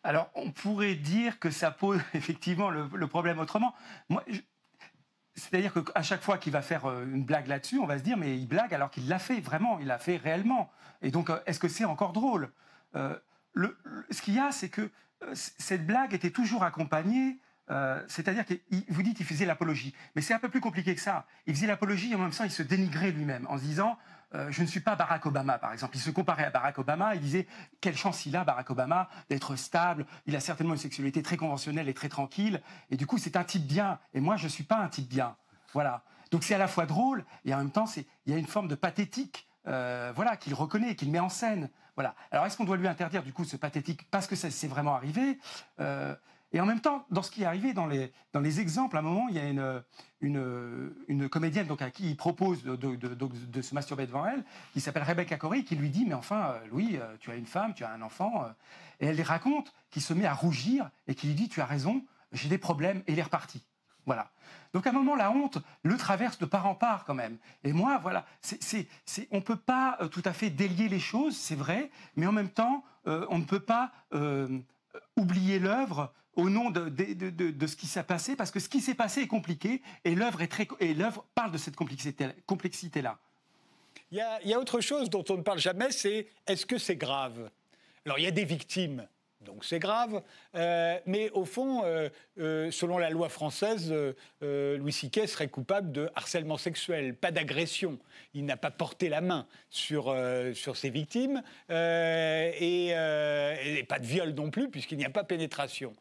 Alors on pourrait dire que ça pose effectivement le problème autrement. C'est-à-dire qu'à chaque fois qu'il va faire une blague là-dessus, on va se dire, mais il blague alors qu'il l'a fait, vraiment, il l'a fait réellement. Et donc, est-ce que c'est encore drôle ? Ce qu'il y a, c'est que cette blague était toujours accompagnée C'est-à-dire que vous dites qu'il faisait l'apologie, mais c'est un peu plus compliqué que ça. Il faisait l'apologie et en même temps il se dénigrait lui-même en se disant je ne suis pas Barack Obama, par exemple. Il se comparait à Barack Obama, il disait quelle chance il a, Barack Obama, d'être stable, il a certainement une sexualité très conventionnelle et très tranquille, et du coup c'est un type bien, et moi je ne suis pas un type bien. Voilà. Donc c'est à la fois drôle et en même temps il y a une forme de pathétique qu'il reconnaît, qu'il met en scène. Voilà. Alors est-ce qu'on doit lui interdire du coup ce pathétique parce que ça s'est vraiment arrivé Et en même temps, dans ce qui est arrivé, dans les exemples, à un moment, il y a une comédienne donc, à qui il propose de se masturber devant elle, qui s'appelle Rebecca Corey, qui lui dit « Mais enfin, Louis, tu as une femme, tu as un enfant. » Et elle les raconte, qui se met à rougir et qui lui dit « Tu as raison, j'ai des problèmes. » Et il est reparti. Voilà. Donc à un moment, la honte le traverse de part en part quand même. Et moi, voilà, on ne peut pas tout à fait délier les choses, c'est vrai, mais en même temps, on ne peut pas... oublier l'œuvre au nom de ce qui s'est passé, parce que ce qui s'est passé est compliqué et l'œuvre parle de cette complexité-là. Il y a autre chose dont on ne parle jamais, c'est est-ce que c'est grave ? Alors il y a des victimes, donc c'est grave, mais au fond, selon la loi française, Louis CK serait coupable de harcèlement sexuel, pas d'agression. Il n'a pas porté la main sur ses victimes et pas de viol non plus puisqu'il n'y a pas pénétration.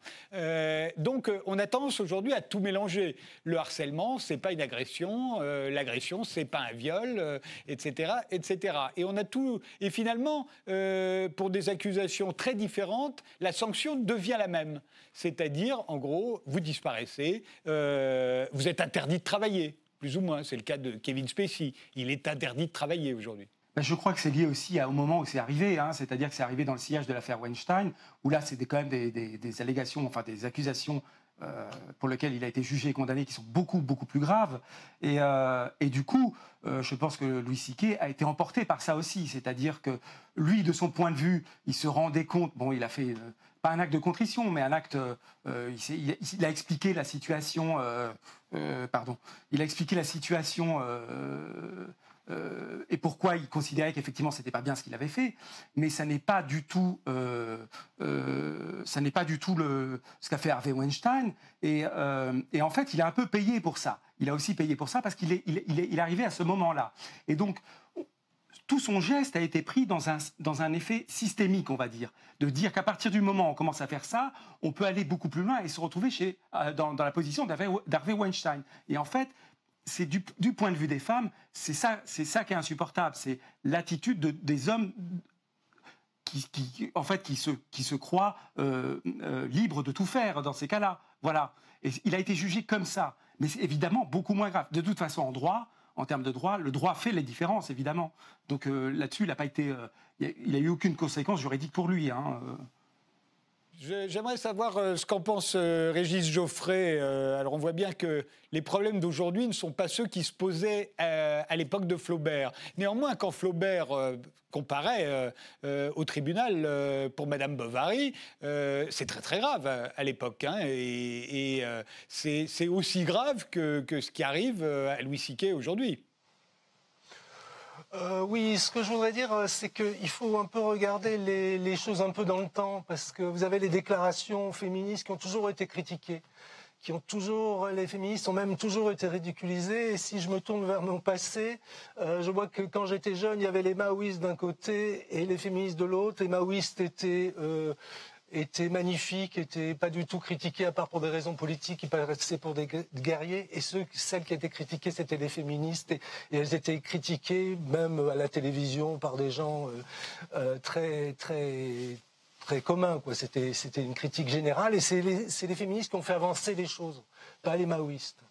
Donc on a tendance aujourd'hui à tout mélanger. Le harcèlement, c'est pas une agression, l'agression, c'est pas un viol, etc., etc. Et on a tout. Et finalement, pour des accusations très différentes, la sanction devient la même. C'est-à-dire, en gros, vous disparaissez, vous êtes interdit de travailler. Plus ou moins, c'est le cas de Kevin Spacey. Il est interdit de travailler aujourd'hui. Je crois que c'est lié aussi au moment où c'est arrivé, hein, c'est-à-dire que c'est arrivé dans le sillage de l'affaire Weinstein, où là, c'est quand même des allégations, enfin des accusations pour lesquelles il a été jugé et condamné, qui sont beaucoup, beaucoup plus graves. Et du coup, je pense que Louis CK a été emporté par ça aussi, c'est-à-dire que lui, de son point de vue, il se rendait compte, bon, il a fait... pas un acte de contrition, mais un acte. Il a expliqué la situation. Il a expliqué la situation et pourquoi il considérait qu'effectivement c'était pas bien ce qu'il avait fait. Mais ça n'est pas du tout. Ça n'est pas du tout ce qu'a fait Harvey Weinstein. Et en fait, il a un peu payé pour ça. Il a aussi payé pour ça parce qu'il est arrivé à ce moment-là. Et donc. Tout son geste a été pris dans un effet systémique, on va dire, de dire qu'à partir du moment où on commence à faire ça, on peut aller beaucoup plus loin et se retrouver dans la position d'Harvey Weinstein. Et en fait, c'est du point de vue des femmes, c'est ça qui est insupportable, c'est l'attitude des hommes qui se croient libres de tout faire dans ces cas-là. Voilà. Et il a été jugé comme ça, mais c'est évidemment beaucoup moins grave. De toute façon, en droit. En termes de droit, le droit fait les différences, évidemment. Donc là-dessus, il n'a eu aucune conséquence juridique pour lui. Hein. J'aimerais savoir ce qu'en pense Régis Jauffret. Alors on voit bien que les problèmes d'aujourd'hui ne sont pas ceux qui se posaient à l'époque de Flaubert. Néanmoins, quand Flaubert comparait au tribunal pour Madame Bovary, c'est très très grave à l'époque. Hein, et c'est aussi grave que ce qui arrive à Louis CK aujourd'hui. Oui, ce que je voudrais dire, c'est qu'il faut un peu regarder les choses un peu dans le temps, parce que vous avez les déclarations féministes qui ont toujours été critiquées, les féministes ont même toujours été ridiculisées, et si je me tourne vers mon passé, je vois que quand j'étais jeune, il y avait les maoïstes d'un côté et les féministes de l'autre. Les maoïstes étaient magnifiques, n'étaient pas du tout critiqués, à part pour des raisons politiques, ils passaient pour des guerriers, et celles qui étaient critiquées, c'était les féministes, et elles étaient critiquées, même à la télévision, par des gens très, très, très communs, quoi. C'était une critique générale, et c'est les féministes qui ont fait avancer les choses, pas les maoïstes.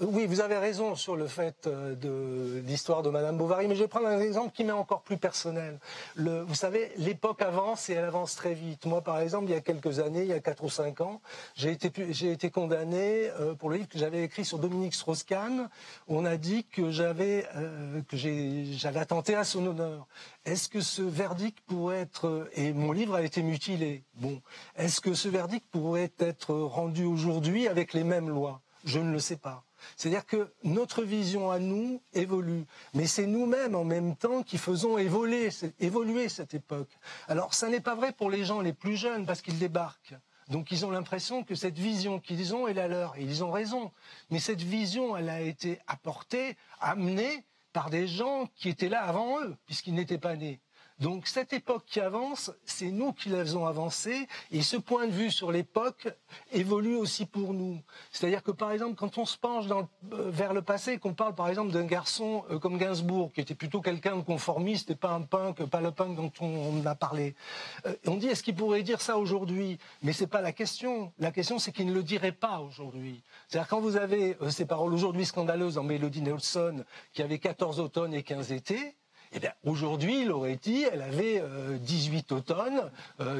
Oui, vous avez raison sur le fait de l'histoire de Madame Bovary, mais je vais prendre un exemple qui m'est encore plus personnel. Vous savez, l'époque avance et elle avance très vite. Moi, par exemple, il y a quelques années, il y a 4 ou 5 ans, j'ai été condamné pour le livre que j'avais écrit sur Dominique Strauss-Kahn. On a dit que j'avais attenté à son honneur. Est-ce que ce verdict pourrait être... Et mon livre a été mutilé. Bon. Est-ce que ce verdict pourrait être rendu aujourd'hui avec les mêmes lois ? Je ne le sais pas. C'est-à-dire que notre vision à nous évolue. Mais c'est nous-mêmes, en même temps, qui faisons évoluer cette époque. Alors, ça n'est pas vrai pour les gens les plus jeunes, parce qu'ils débarquent. Donc ils ont l'impression que cette vision qu'ils ont est la leur, et ils ont raison. Mais cette vision, elle a été apportée, amenée par des gens qui étaient là avant eux, puisqu'ils n'étaient pas nés. Donc cette époque qui avance, c'est nous qui la faisons avancer, et ce point de vue sur l'époque évolue aussi pour nous. C'est-à-dire que par exemple, quand on se penche vers le passé, qu'on parle par exemple d'un garçon comme Gainsbourg, qui était plutôt quelqu'un de conformiste et pas un punk, pas le punk dont on a parlé, on dit est-ce qu'il pourrait dire ça aujourd'hui ? Mais c'est pas la question. La question c'est qu'il ne le dirait pas aujourd'hui. C'est-à-dire quand vous avez ces paroles aujourd'hui scandaleuses en Melody Nelson, qui avait 14 automnes et 15 étés, eh bien, aujourd'hui, Loretti, elle avait 18 automnes,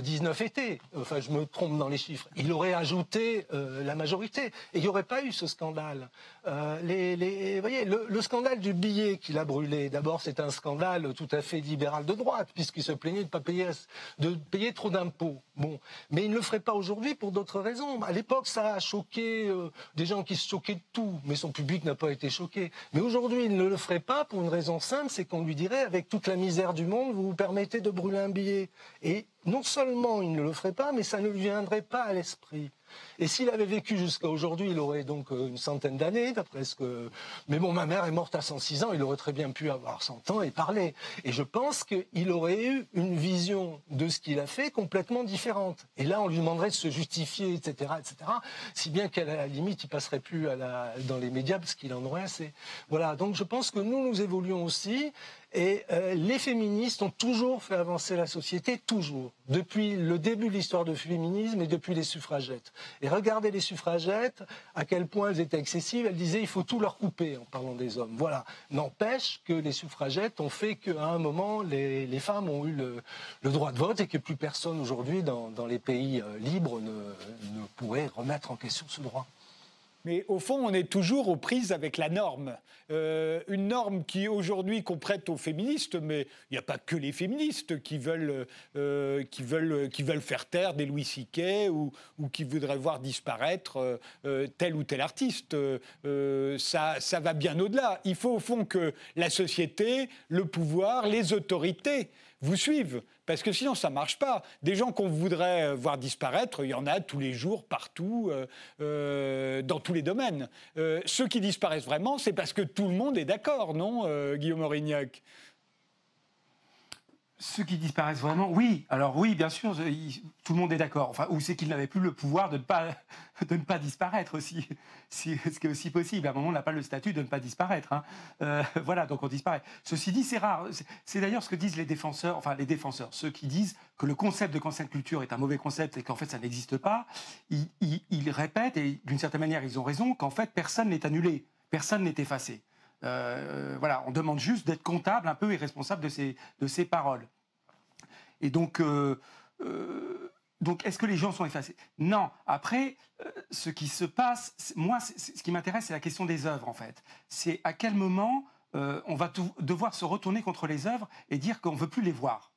19 étés. Enfin, je me trompe dans les chiffres. Il aurait ajouté la majorité. Et il n'y aurait pas eu ce scandale. Vous voyez, le scandale du billet qu'il a brûlé, d'abord, c'est un scandale tout à fait libéral de droite, puisqu'il se plaignait de ne pas payer, de payer trop d'impôts. Bon. Mais il ne le ferait pas aujourd'hui pour d'autres raisons. À l'époque, ça a choqué des gens qui se choquaient de tout, mais son public n'a pas été choqué. Mais aujourd'hui, il ne le ferait pas pour une raison simple, c'est qu'on lui dirait avec toute la misère du monde, vous vous permettez de brûler un billet. Et non seulement il ne le ferait pas, mais ça ne lui viendrait pas à l'esprit. Et s'il avait vécu jusqu'à aujourd'hui, il aurait donc une centaine d'années, d'après ce que... Mais bon, ma mère est morte à 106 ans, il aurait très bien pu avoir 100 ans et parler. Et je pense qu'il aurait eu une vision de ce qu'il a fait complètement différente. Et là, on lui demanderait de se justifier, etc., etc. Si bien qu'à la limite, il passerait plus dans les médias parce qu'il en aurait assez. Voilà, donc je pense que nous évoluons aussi. Et les féministes ont toujours fait avancer la société, toujours. Depuis le début de l'histoire du féminisme et depuis les suffragettes. Et regardez les suffragettes, à quel point elles étaient excessives. Elles disaient il faut tout leur couper en parlant des hommes. Voilà. N'empêche que les suffragettes ont fait qu'à un moment, les femmes ont eu le droit de vote et que plus personne aujourd'hui dans les pays libres ne pourrait remettre en question ce droit. Mais au fond, on est toujours aux prises avec la norme. Une norme qui, aujourd'hui, qu'on prête aux féministes, mais il n'y a pas que les féministes qui veulent faire taire des Louis CK ou qui voudraient voir disparaître tel ou tel artiste. Ça va bien au-delà. Il faut, au fond, que la société, le pouvoir, les autorités vous suivent, parce que sinon ça ne marche pas. Des gens qu'on voudrait voir disparaître, il y en a tous les jours, partout, dans tous les domaines. Ceux qui disparaissent vraiment, c'est parce que tout le monde est d'accord, non, Guillaume Orignac ? Ceux qui disparaissent vraiment, oui. Alors oui, bien sûr, tout le monde est d'accord. Enfin, ou c'est qu'ils n'avaient plus le pouvoir de ne pas disparaître aussi. Ce qui est aussi possible. À un moment, on n'a pas le statut de ne pas disparaître. Hein. Voilà, donc on disparaît. Ceci dit, c'est rare. C'est d'ailleurs ce que disent les défenseurs, ceux qui disent que le concept de cancel culture est un mauvais concept et qu'en fait, ça n'existe pas. Ils répètent, et d'une certaine manière, ils ont raison, qu'en fait, personne n'est annulé, personne n'est effacé. Voilà, on demande juste d'être comptable un peu et responsable de ses paroles. Et donc est-ce que les gens sont effacés ? Non. Après, ce qui se passe, moi, ce qui m'intéresse, c'est la question des œuvres, en fait. C'est à quel moment on va devoir se retourner contre les œuvres et dire qu'on ne veut plus les voir.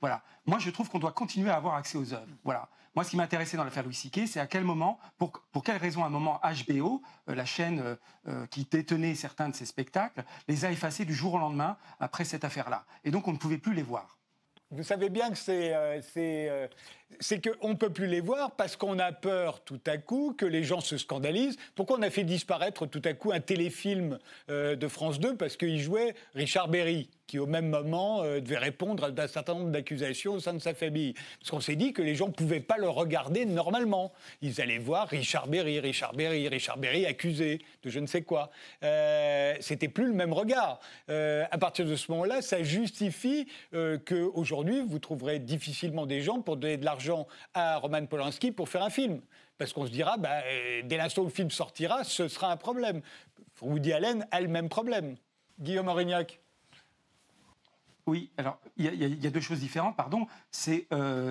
Voilà. Moi, je trouve qu'on doit continuer à avoir accès aux œuvres. Voilà. Moi, ce qui m'intéressait dans l'affaire Louis CK, c'est à quel moment, pour quelle raison, à un moment, HBO, la chaîne qui détenait certains de ses spectacles, les a effacés du jour au lendemain après cette affaire-là. Et donc, on ne pouvait plus les voir. Vous savez bien que c'est qu'on ne peut plus les voir parce qu'on a peur tout à coup que les gens se scandalisent. Pourquoi on a fait disparaître tout à coup un téléfilm de France 2 parce qu'il jouait Richard Berry, qui au même moment devait répondre à un certain nombre d'accusations au sein de sa famille. Parce qu'on s'est dit que les gens ne pouvaient pas le regarder normalement. Ils allaient voir Richard Berry accusé de je ne sais quoi. C'était plus le même regard. À partir de ce moment-là, ça justifie qu'aujourd'hui, vous trouverez difficilement des gens pour donner de l'argent à Roman Polanski pour faire un film. Parce qu'on se dira, dès l'instant où le film sortira, ce sera un problème. Woody Allen a le même problème. Guillaume Orignac. Oui, alors il y a deux choses différentes, pardon. C'est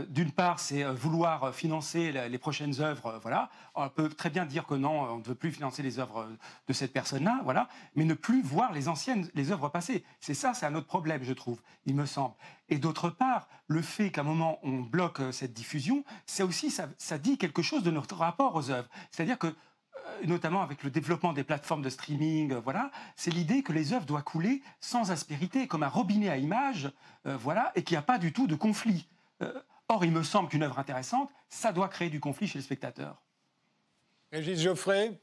d'une part, c'est vouloir financer les prochaines œuvres, voilà. On peut très bien dire que non, on ne veut plus financer les œuvres de cette personne-là, voilà. Mais ne plus voir les anciennes, les œuvres passées. C'est un autre problème, je trouve, il me semble. Et d'autre part, le fait qu'à un moment on bloque cette diffusion, c'est aussi ça dit quelque chose de notre rapport aux œuvres. C'est-à-dire que notamment avec le développement des plateformes de streaming, voilà, c'est l'idée que les œuvres doivent couler sans aspérité, comme un robinet à images, voilà, et qu'il n'y a pas du tout de conflit. Or, il me semble qu'une œuvre intéressante, ça doit créer du conflit chez le spectateur. Régis Jauffret ?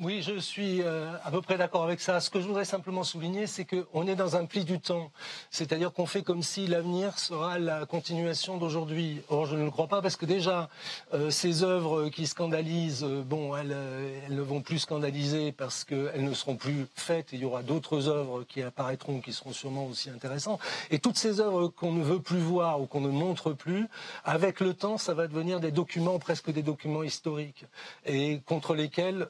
Oui, je suis à peu près d'accord avec ça. Ce que je voudrais simplement souligner, c'est qu'on est dans un pli du temps. C'est-à-dire qu'on fait comme si l'avenir sera la continuation d'aujourd'hui. Or, je ne le crois pas parce que déjà, ces œuvres qui scandalisent, elles ne vont plus scandaliser parce qu'elles ne seront plus faites. Et il y aura d'autres œuvres qui apparaîtront, qui seront sûrement aussi intéressantes. Et toutes ces œuvres qu'on ne veut plus voir ou qu'on ne montre plus, avec le temps, ça va devenir des documents, presque des documents historiques, et contre lesquels...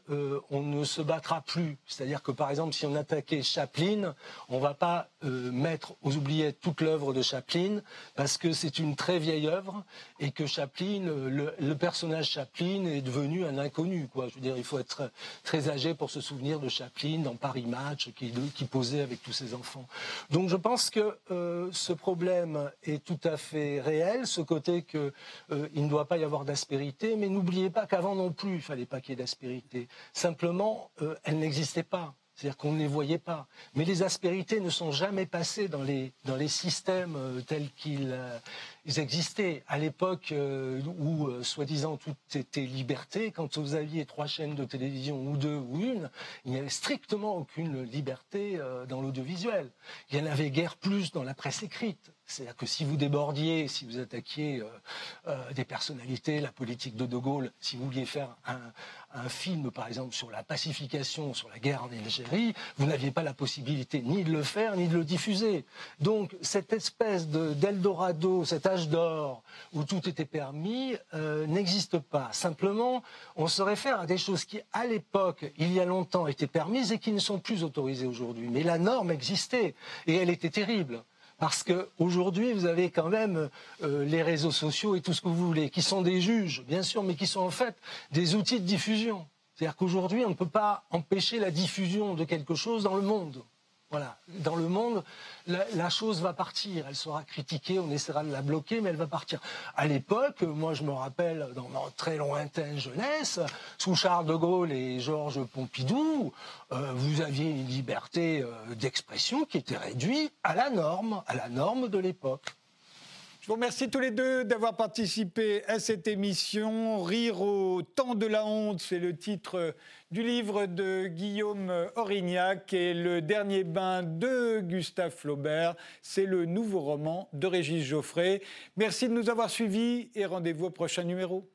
on ne se battra plus. C'est-à-dire que, par exemple, si on attaquait Chaplin, on ne va pas mettre aux oubliettes toute l'œuvre de Chaplin, parce que c'est une très vieille œuvre, et que Chaplin, le personnage Chaplin est devenu un inconnu, quoi. Je veux dire, il faut être très âgé pour se souvenir de Chaplin dans Paris Match, qui posait avec tous ses enfants. Donc je pense que ce problème est tout à fait réel, ce côté qu'il ne doit pas y avoir d'aspérité, mais n'oubliez pas qu'avant non plus, il ne fallait pas qu'il y ait d'aspérité. Simplement, elles n'existaient pas. C'est-à-dire qu'on ne les voyait pas. Mais les aspérités ne sont jamais passées dans les systèmes tels qu'ils existaient. À l'époque où, soi-disant, tout était liberté, quand vous aviez 3 chaînes de télévision, ou 2, ou une, il n'y avait strictement aucune liberté dans l'audiovisuel. Il n'y en avait guère plus dans la presse écrite. C'est-à-dire que si vous débordiez, si vous attaquiez des personnalités, la politique de Gaulle, si vous vouliez faire un film, par exemple, sur la pacification, sur la guerre en Algérie, vous n'aviez pas la possibilité ni de le faire, ni de le diffuser. Donc, cette espèce d'Eldorado, cet âge d'or, où tout était permis, n'existe pas. Simplement, on se réfère à des choses qui, à l'époque, il y a longtemps, étaient permises et qui ne sont plus autorisées aujourd'hui. Mais la norme existait, et elle était terrible. Parce qu'aujourd'hui, vous avez quand même les réseaux sociaux et tout ce que vous voulez, qui sont des juges, bien sûr, mais qui sont en fait des outils de diffusion. C'est-à-dire qu'aujourd'hui, on ne peut pas empêcher la diffusion de quelque chose dans le monde. Voilà. Dans le monde, la chose va partir. Elle sera critiquée, on essaiera de la bloquer, mais elle va partir. À l'époque, moi je me rappelle, dans ma très lointaine jeunesse, sous Charles de Gaulle et Georges Pompidou, vous aviez une liberté d'expression qui était réduite à la norme de l'époque. Je vous remercie tous les deux d'avoir participé à cette émission. Rire au temps de la honte, c'est le titre du livre de Guillaume Orignac, et Le dernier bain de Gustave Flaubert, c'est le nouveau roman de Régis Jauffret. Merci de nous avoir suivis et rendez-vous au prochain numéro.